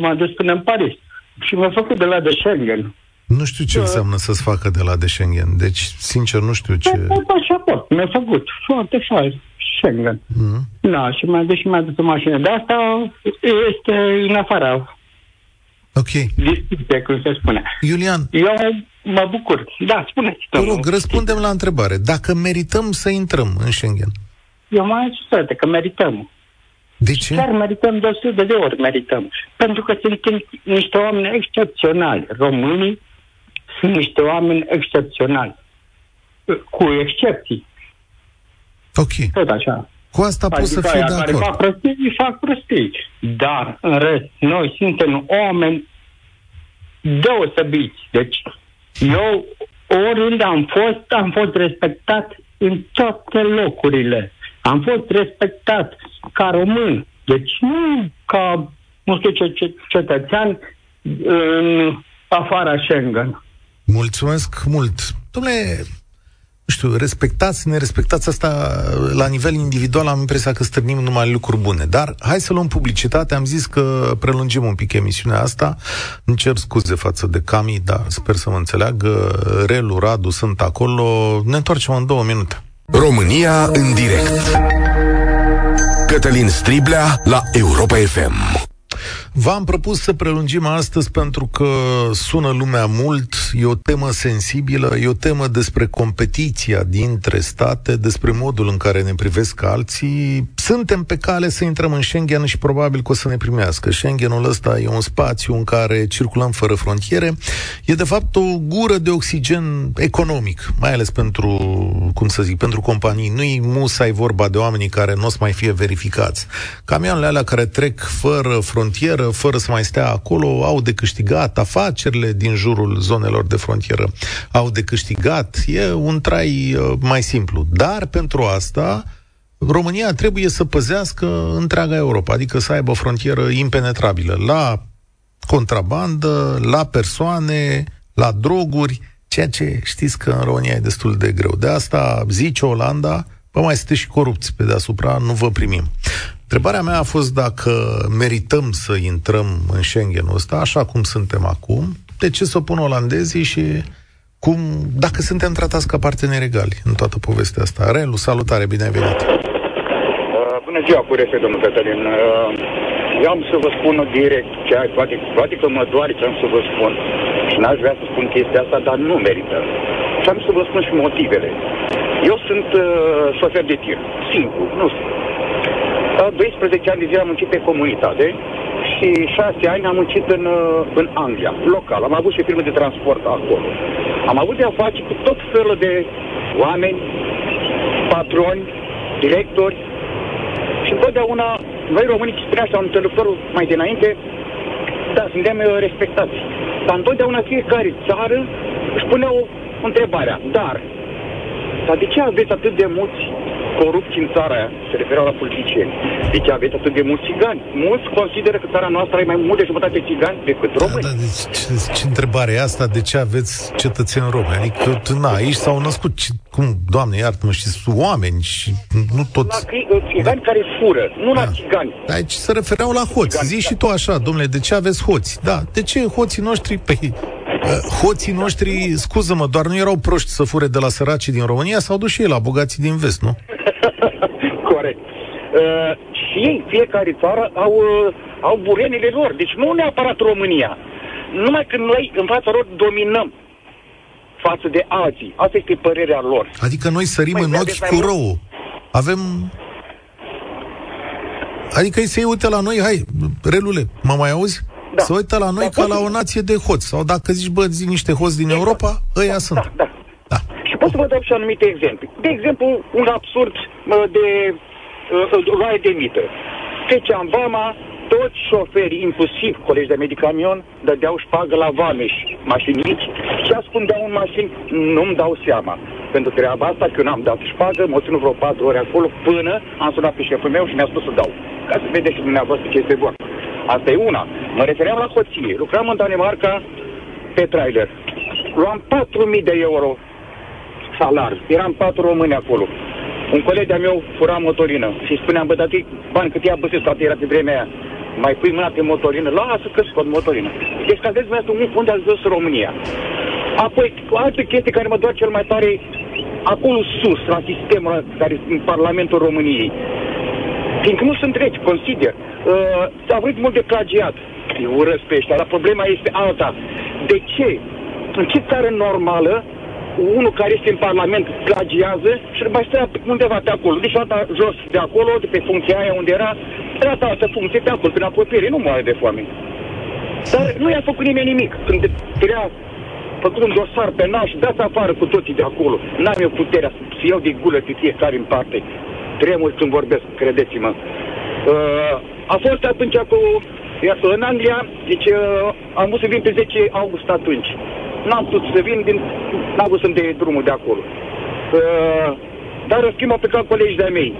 m-am dus până în Paris. Și m-am făcut de la de Schengen. Nu știu ce înseamnă să-ți facă de la de Schengen. Deci, sincer, nu știu ce... Mi-a făcut. Foarte fain. Schengen. Mm-hmm. Da, și m-am dus și mi-am dus o mașină. De asta este în afara. Ok. Discuție, cum se spune. Iulian. Eu mă bucur. Da, spuneți. Te rog, răspundem la întrebare. Dacă merităm să intrăm în Schengen? Eu m-am asistat că merităm. De ce? Chiar merităm, de 100 de ori merităm. Pentru că sunt niște oameni excepționali. Românii sunt niște oameni excepționali. Cu excepții. Ok. Tot așa. Cu asta pot să fiu de acord. Care fac prostii, îi fac prostii. Dar, în rest, noi suntem oameni deosebiți. Deci, eu oriunde am fost respectat în toate locurile. Am fost respectat ca român, deci nu ca, nu știu ce, cetățean în afara Schengen. Mulțumesc mult. Dom'le, nu știu, respectați, nerespectați, asta la nivel individual am impresia că stârnim numai lucruri bune. Dar hai să luăm publicitate, am zis că prelungim un pic emisiunea asta. Îmi cer scuze față de Cami, dar sper să mă înțeleagă. Relu, Radu sunt acolo. Ne întoarcem în 2 minute. România în direct. Cătălin Striblea la Europa FM. V-am propus să prelungim astăzi pentru că sună lumea mult, e o temă sensibilă, e o temă despre competiția dintre state, despre modul în care ne privesc alții. Suntem pe cale să intrăm în Schengen și probabil că o să ne primească. Schengenul ăsta e un spațiu în care circulăm fără frontiere. E de fapt o gură de oxigen economic, mai ales pentru, pentru companii. Nu-i musai vorba de oamenii care nu o să mai fie verificați. Camioanele alea care trec fără frontieră, fără să mai stea acolo, au de câștigat, afacerile din jurul zonelor de frontieră au de câștigat, e un trai mai simplu. Dar pentru asta România trebuie să păzească întreaga Europa, adică să aibă frontieră impenetrabilă la contrabandă, la persoane, la droguri, ceea ce știți că în România e destul de greu. De asta zice Olanda, bă, mai sunteți și corupți pe deasupra, nu vă primim. Întrebarea mea a fost dacă merităm să intrăm în Schengenul ăsta, așa cum suntem acum, de ce să pun olandezii și cum, dacă suntem tratați ca parteneri egali în toată povestea asta. Relu, salutare, bine ai venit! Bună ziua, cu respect, domnul Cătălin. Eu am să vă spun direct ce ai, poate că mă doare ce am să vă spun și n-aș vrea să spun chestia asta, dar nu merită. Și am să vă spun și motivele. Eu sunt șofer de tir, singur, nu știu. 12 ani de zi am muncit pe comunitate și 6 ani am muncit în Anglia, local. Am avut și firme de transport acolo. Am avut de-a face cu tot felul de oameni, patroni, directori și întotdeauna noi românii spunea așa, interlocutorul mai dinainte, da, suntem respectați. Dar întotdeauna fiecare țară își punea întrebarea, dar de ce aveți atât de mulți corupți în țara aia, se referă la politicieni. Deci aveți atât de mulți țigani. Mulți consideră că țara noastră are mai mult de jumătate țigani decât români. Da, deci, ce întrebare e asta? De ce aveți cetățeni români? Adică, na, aici s-au născut, cum, Doamne, iartă-mă, și oameni și nu toți... La țigani care fură, nu la țigani. Aici se refereau la hoți. Zi și tu așa, domnule, de ce aveți hoți? Da, de ce hoții noștri? Păi... Hoții noștri, scuză-mă, doar nu erau proști să fure de la săracii din România, s-au dus și ei la bogații din vest, nu? Corect. Și ei, fiecare țară, au burenile lor. Deci nu neapărat România. Numai când noi, în fața lor, dominăm față de alții. Asta este părerea lor. Adică noi sărim în ochi cu rău. Avem... Adică ei se uită la noi, hai, relule, mă mai auzi? Da. Să uită la noi ca la o nație de hoți. Sau dacă zici, bă, zi niște hoți din Europa, ăia sunt. Da. Și pot să vă dau și anumite exemple. De exemplu, un absurd de roaie de mită. Feceam vama, toți șoferii, inclusiv colegi de medicamion, dădeau șpagă la vame și mașini mici și ascundeau în mașini. Nu-mi dau seama. Pentru treaba asta, că eu n-am dat șpagă, m-o ținut vreo 4 ore acolo, până am sunat pe șeful meu și mi-a spus să dau. Ca să vedeți și dumneavoastră ce este vorba. Asta e una. Mă refeream la hoție. Lucram în Danemarca pe trailer. Luam 4.000 de euro salar. Eram 4 români acolo. Un coleg de-a meu fura motorină și spuneam, bă, dar tu bani cât i-a băsit, toate era pe vremea aia. Mai pui mâna pe motorină? Lasă că scot motorină. Deci că aveți mea unde ați dus România. Apoi, o altă chestie care mă doar cel mai tare, acolo sus, la sistemul care în Parlamentul României. Fiindcă nu sunt reci, consider. S-a vrut mult de plagiat. Eu urăsc pe ăștia, dar problema este alta. De ce? În ce țară normală unul care este în Parlament plagiază și mai stă undeva de acolo? Deci asta jos de acolo, de pe funcția aia unde era, rata altă funcție pe acolo, prin apropiere, nu moare de foame. Dar nu i-a făcut nimeni nimic. Când era făcut un dosar penal și dați afară cu toții de acolo. N-am eu puterea să iau de gulă pe fiecare în parte. Tremur când vorbesc, credeți-mă. A fost atunci cu... În Anglia, deci am vrut să vin pe 10 august atunci. N-am putut să vin, n-am vrut să-mi de drumul de acolo. Dar în schimb au plecat colegii de-ai mei.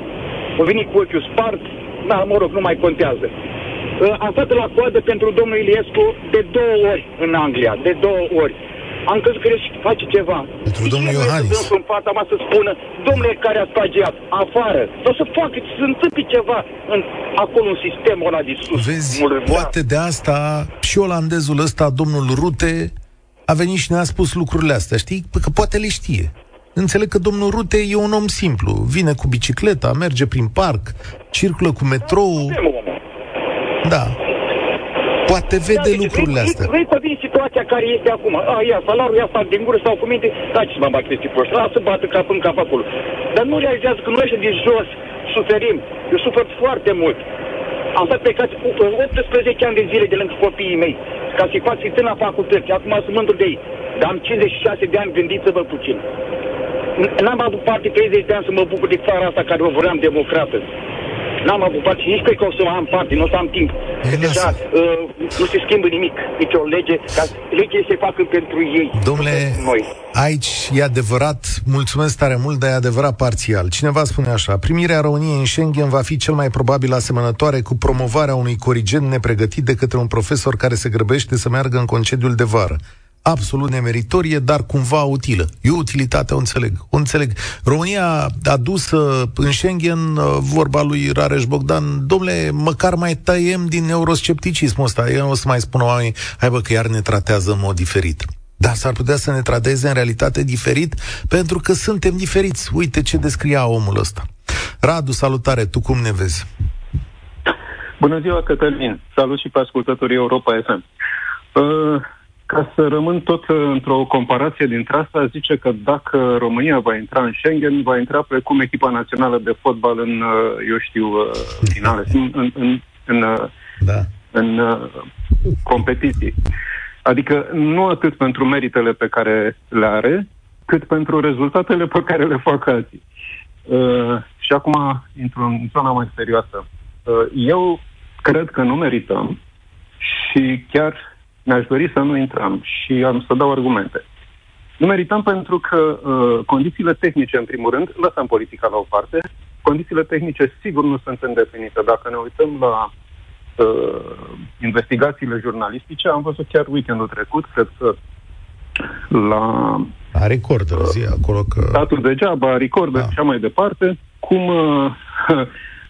Au venit cu ochiul spart, da, mă rog, nu mai contează. Am stat la coadă pentru domnul Iliescu de 2 ori în Anglia, de 2 ori. Am crezut că el face ceva. Pentru domnul Iohannis. În fața mea să spună, domnule care a stagiat, afară. O să facă, să întâmple ceva acolo în sistemul ăla de sus. Vezi, poate de asta și olandezul ăsta, domnul Rutte, a venit și ne-a spus lucrurile astea, știi? Că poate le știe. Înțeleg că domnul Rutte e un om simplu. Vine cu bicicleta, merge prin parc, circulă cu metrou. Da. Poate vede lucrurile astea. Vrei să vin situația care este acum. Ia salarul, ia fac din gură, stau cu minte. Taci să mă bag chestii proști. Lasă, bată cap în cap acolo. Dar nu realizează că noi de jos suferim. Eu sufer foarte mult. Am stat plecat 18 ani de zile de lângă copiii mei. Ca să-i fac sistem la facultăți. Acum sunt mândru de ei. Dar am 56 de ani, gândiți-vă puțin. N-am avut parte 30 de ani să mă bucur de țara asta care o vreau democrată. N-am avut parte și nici cred că o să am parte, nu o să am timp. Deja nu se schimbă nimic, nici o lege, dar legea se facă pentru ei. Domnule, aici e adevărat, mulțumesc tare mult, dar e adevărat parțial. Cineva spune așa, primirea României în Schengen va fi cel mai probabil asemănătoare cu promovarea unui corigent nepregătit de către un profesor care se grăbește să meargă în concediul de vară. Absolut nemeritorie, dar cumva utilă. Eu utilitatea o înțeleg. România a dus în Schengen, vorba lui Rareș Bogdan, domnule, măcar mai tăiem din euroscepticismul ăsta. Eu o să mai spun oamenii, hai bă, că iar ne tratează în mod diferit. Dar s-ar putea să ne trateze în realitate diferit, pentru că suntem diferiți. Uite ce descria omul ăsta. Radu, salutare, tu cum ne vezi? Bună ziua, Cătălin. Salut și pe ascultătorii Europa FM. Ca să rămân tot într-o comparație dintre asta, zice că dacă România va intra în Schengen, va intra precum echipa națională de fotbal în, eu știu, finale, în competiții. Adică nu atât pentru meritele pe care le are, cât pentru rezultatele pe care le fac alții. Și acum intru în zona mai serioasă. Eu cred că nu merităm și chiar... mi-aș dori să nu intrăm și am să dau argumente. Nu merităm pentru că condițiile tehnice, în primul rând, lăsăm politica la o parte, Condițiile tehnice sigur nu sunt îndeplinite. Dacă ne uităm la investigațiile jurnalistice, am văzut chiar weekendul trecut, cred că la... A Recorder, zi, acolo că... Statul degeaba, Recorder, da. Și mai departe, cum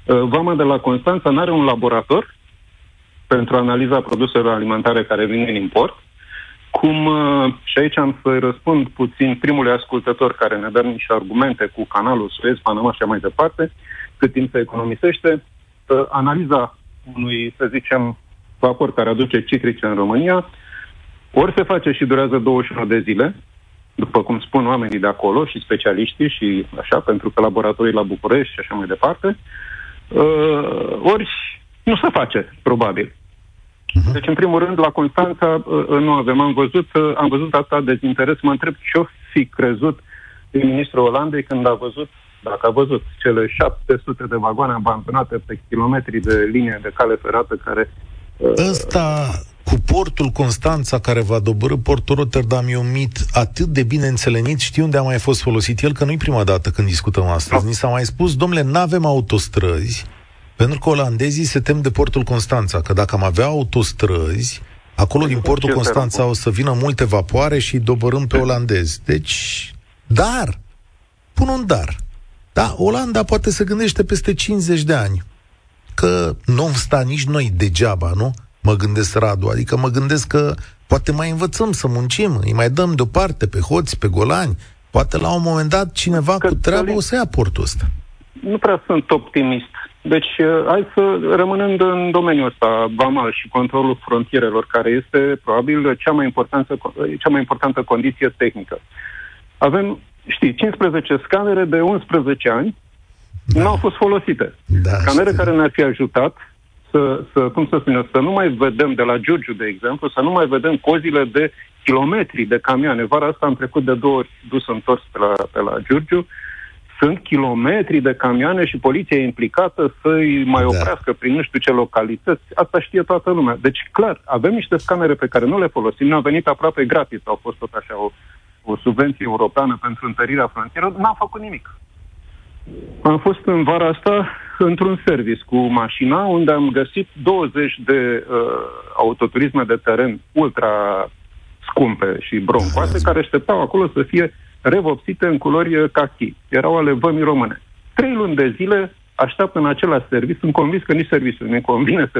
vama de la Constanța n-are un laborator pentru analiza produselor alimentare care vin în import, cum, și aici am să răspund puțin primului ascultător care ne dă niște argumente cu canalul Suez, Panama și mai departe, cât timp se economisește, analiza unui, să zicem, vapor care aduce citrice în România, ori se face și durează 21 de zile, după cum spun oamenii de acolo și specialiștii și așa, pentru că laboratorii la București și așa mai departe, ori nu se face, probabil. Deci, în primul rând, la Constanța nu avem. Am văzut asta dezinteres. Mă întreb ce-o fi crezut ministrul Olandei când a văzut, dacă a văzut, cele 700 de vagoane abandonate pe kilometri de linie de cale ferată care... Ăsta cu portul Constanța care va dobori portul Rotterdam e un mit atât de bine înțelenit, știi unde a mai fost folosit el, că nu-i prima dată când discutăm astăzi. Ni s-a mai spus, domnule, n-avem autostrăzi, pentru că olandezii se tem de portul Constanța, că dacă am avea autostrăzi, acolo din portul Constanța o să vină multe vapoare și doborâm pe olandezi. Deci, dar, pun un dar. Da, Olanda poate se gândește peste 50 de ani că nu sta nici noi degeaba, nu? Mă gândesc, Radu, adică mă gândesc că poate mai învățăm să muncim, îi mai dăm deoparte pe hoți, pe golani, poate la un moment dat cineva cu treabă o să ia portul ăsta. Nu prea sunt optimist. Deci, hai să, rămânând în domeniul ăsta, vamal și controlul frontierelor, care este probabil cea mai importantă condiție tehnică. Avem, 15 scanere de 11 ani, da. Nu au fost folosite. Da, scanere care ne-ar fi ajutat să nu mai vedem de la Giurgiu, de exemplu, să nu mai vedem cozile de kilometri de camioane. Vara asta am trecut de 2 ori dus-întors pe la Giurgiu. Sunt kilometri de camioane și poliția e implicată să-i mai oprească prin nu știu ce localități. Asta știe toată lumea. Deci, clar, avem niște scanere pe care nu le folosim. Ne-au venit aproape gratis. Au fost tot așa o subvenție europeană pentru întărirea frontierelor. N-am făcut nimic. Am fost în vara asta într-un service cu mașina unde am găsit 20 de autoturisme de teren ultra scumpe și broncoase care așteptau acolo să fie revopsite în culori cachii. Erau ale vămii române. 3 luni de zile așteaptă în același serviciu. Sunt convins că nici serviciul nu-i convine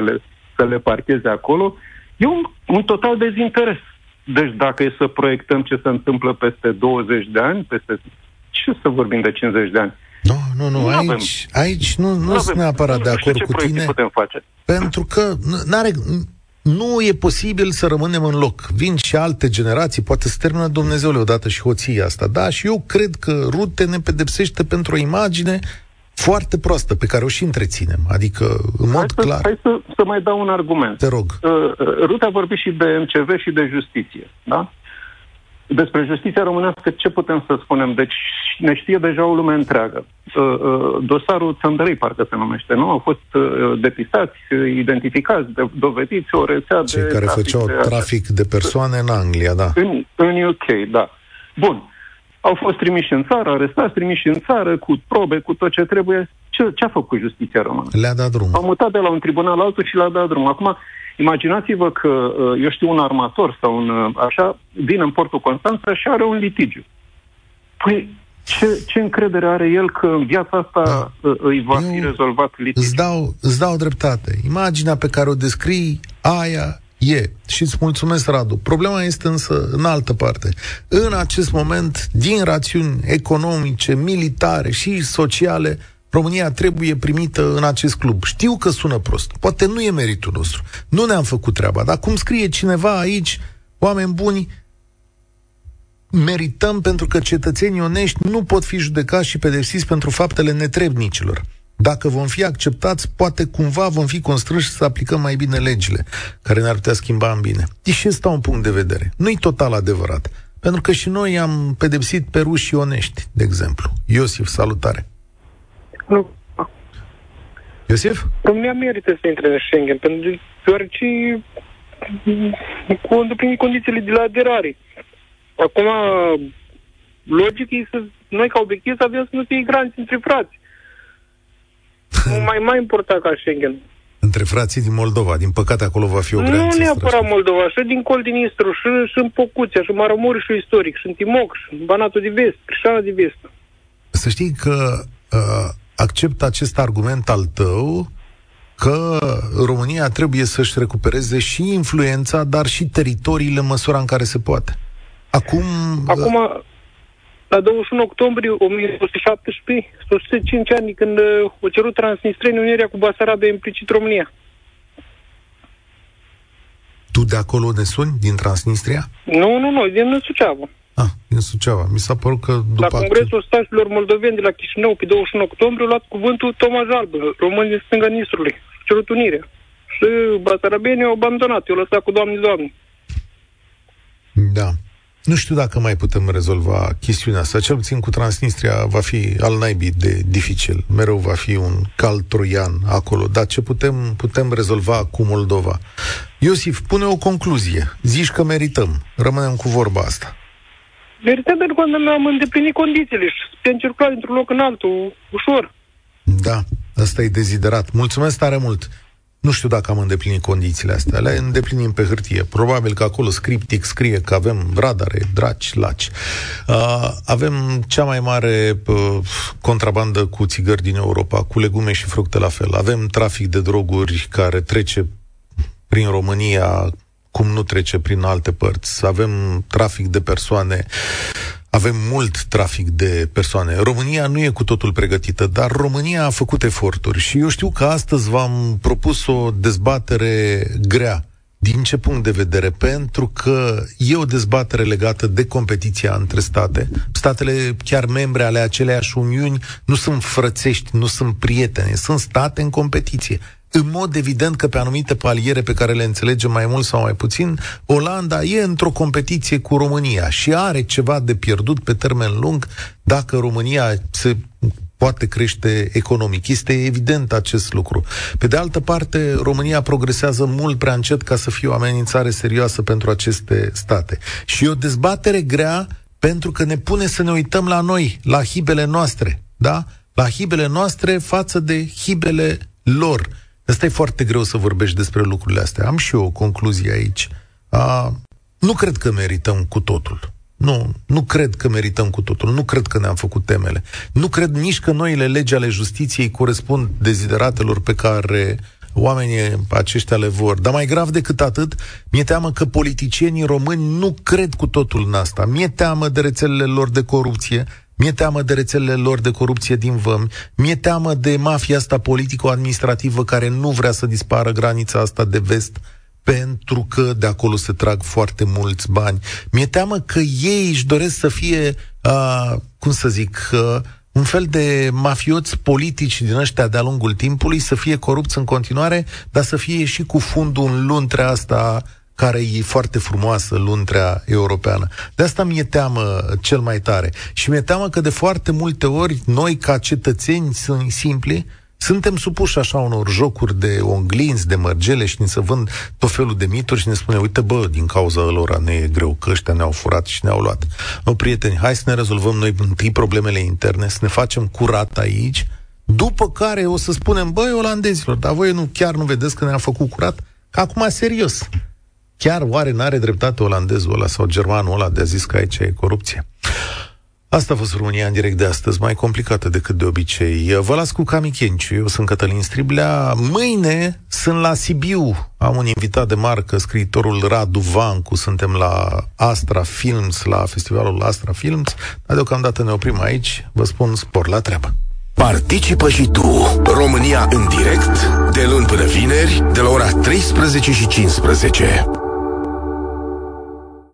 să le parcheze acolo. E un total dezinteres. Deci dacă e să proiectăm ce se întâmplă peste 20 de ani, peste ce să vorbim de 50 de ani? Nu, aici nu sunt neapărat de acord cu tine. Pentru că nu e posibil să rămânem în loc. Vin și alte generații, poate se termină, Dumnezeule, odată și hoția asta. Da, și eu cred că Rutte ne pedepsește pentru o imagine foarte proastă, pe care o și întreținem. Adică, în mod clar... Hai să mai dau un argument. Te rog. Rutte a vorbit și de MCV și de justiție, da? Despre justiția românească, ce putem să spunem? Deci, ne știe deja o lume întreagă. Dosarul Țăndărei, parcă se numește, nu? Au fost depistați, identificați, dovediți o rețea de... Cei care făceau trafic de persoane în Anglia, da. În UK, da. Bun. Au fost trimiși în țară, arestați, trimiși în țară, cu probe, cu tot ce trebuie. Ce a făcut justiția română? Le-a dat drum. Au mutat de la un tribunal la altul și le-a dat drum. Acum... Imaginați-vă că, eu știu, un armator sau un așa, vine în portul Constanța și are un litigiu. Păi, ce încredere are el că în viața asta îi va fi rezolvat litigiul? Îți dau dreptate. Imaginea pe care o descrii, aia e. Și îți mulțumesc, Radu. Problema este însă în altă parte. În acest moment, din rațiuni economice, militare și sociale, România trebuie primită în acest club. Știu că sună prost, poate nu e meritul nostru, nu ne-am făcut treaba, dar cum scrie cineva aici, oameni buni, merităm pentru că cetățenii onești nu pot fi judecați și pedepsiți pentru faptele netrebnicilor. Dacă vom fi acceptați, poate cumva vom fi constrânși să aplicăm mai bine legile, care ne-ar putea schimba în bine. Deși ăsta un punct de vedere, nu-i total adevărat, pentru că și noi am pedepsit pe rușii onești, de exemplu. Iosif, salutare! Nu. Iosif? România merită să intre în Schengen, pentru deoarece îndeplini condițiile de la aderare. Acum, logic e să, noi ca obiectiv să avem să nu fie granți între frați. mai important ca Schengen. Între frații din Moldova. Din păcate acolo va fi o grea ancestră. Nu neapărat Moldova, și din Coldinistru, și în Pocuția, și în Maramureș, și istoric, și în Timoc, și în Banatul de Vest, Crișana de Vest. Să știi că accept acest argument al tău că România trebuie să-și recupereze și influența, dar și teritoriile în măsura în care se poate. Acum, la 21 octombrie 1917, 105 ani, când o cerut Transnistria în unirea cu Basarabia, implicit România. Tu de acolo ne suni? Din Transnistria? Nu, din Suceava. Din Suceava. Mi s-a părut că după... La Congresul Stașilor Moldoveni de la Chișinău, pe 21 octombrie, a luat cuvântul Toma Jalbă, român din stânga Nistrului, și cerut unirea. Și basarabenii au abandonat, i-au lăsat cu Doamne. Da. Nu știu dacă mai putem rezolva chestiunea asta. Cel puțin cu Transnistria va fi al naibii de dificil. Mereu va fi un cal troian acolo. Dar ce putem rezolva cu Moldova? Iosif, pune o concluzie. Zici că merităm. Rămânem cu vorba asta. Merităm pentru că am îndeplinit condițiile și putem circula dintr-un loc în altul, ușor. Da, asta e deziderat. Mulțumesc tare mult! Nu știu dacă am îndeplinit condițiile astea. Le îndeplinim pe hârtie. Probabil că acolo scriptic scrie că avem radare, draci, laci. Avem cea mai mare contrabandă cu țigări din Europa, cu legume și fructe la fel. Avem trafic de droguri care trece prin România cum nu trece prin alte părți. Avem trafic de persoane. Avem mult trafic de persoane. România nu e cu totul pregătită, dar România a făcut eforturi și eu știu că astăzi v-am propus o dezbatere grea. Din ce punct de vedere? Pentru că e o dezbatere legată de competiția între state. Statele chiar membre ale aceleiași uniuni nu sunt frățești, nu sunt prietene, sunt state în competiție. În mod evident că pe anumite paliere pe care le înțelegem mai mult sau mai puțin, Olanda e într-o competiție cu România și are ceva de pierdut pe termen lung dacă România se poate crește economic. Este evident acest lucru. Pe de altă parte, România progresează mult prea încet ca să fie o amenințare serioasă pentru aceste state. Și e o dezbatere grea pentru că ne pune să ne uităm la noi, la hibele noastre, da? La hibele noastre față de hibele lor. Asta e foarte greu să vorbești despre lucrurile astea. Am și eu o concluzie aici. Nu cred că merităm cu totul. Nu cred că merităm cu totul. Nu cred că ne-am făcut temele. Nu cred nici că noile legi ale justiției corespund dezideratelor pe care oamenii aceștia le vor. Dar mai grav decât atât, mi-e teamă că politicienii români nu cred cu totul în asta. Mi-e teamă de rețelele lor de corupție. Mi-e teamă de rețelele lor de corupție din vămi, mi-e teamă de mafia asta politico-administrativă care nu vrea să dispară granița asta de vest pentru că de acolo se trag foarte mulți bani. Mi-e teamă că ei își doresc să fie, un fel de mafioți politici din ăștia de-a lungul timpului, să fie corupți în continuare, dar să fie și cu fundul în luntrea asta care e foarte frumoasă, luntrea europeană. De asta mi-e teamă cel mai tare. Și mi-e teamă că de foarte multe ori noi, ca cetățeni simpli, suntem supuși așa unor jocuri de onglinzi, de mărgele și ni se vând tot felul de mituri și ne spune, uite bă, din cauza lor ne e greu, că ăștia ne-au furat și ne-au luat. Nu, prieteni, hai să ne rezolvăm noi întâi problemele interne, să ne facem curat aici, după care o să spunem, băi, olandezilor, dar voi chiar nu vedeți că ne-am făcut curat? Acum, serios! Chiar oare n-are dreptate olandezul ăla sau germanul ăla de a zis că aici e corupție? Asta a fost România în direct de astăzi, mai complicată decât de obicei. Vă las cu Cami Chenciu, eu sunt Cătălin Striblea. Mâine sunt la Sibiu, am un invitat de marcă, scriitorul Radu Vancu. Suntem la Astra Films, la festivalul Astra Films. Dar deocamdată ne oprim aici, vă spun spor la treabă. Participă și tu, România în direct, de luni până vineri, de la ora 13:15.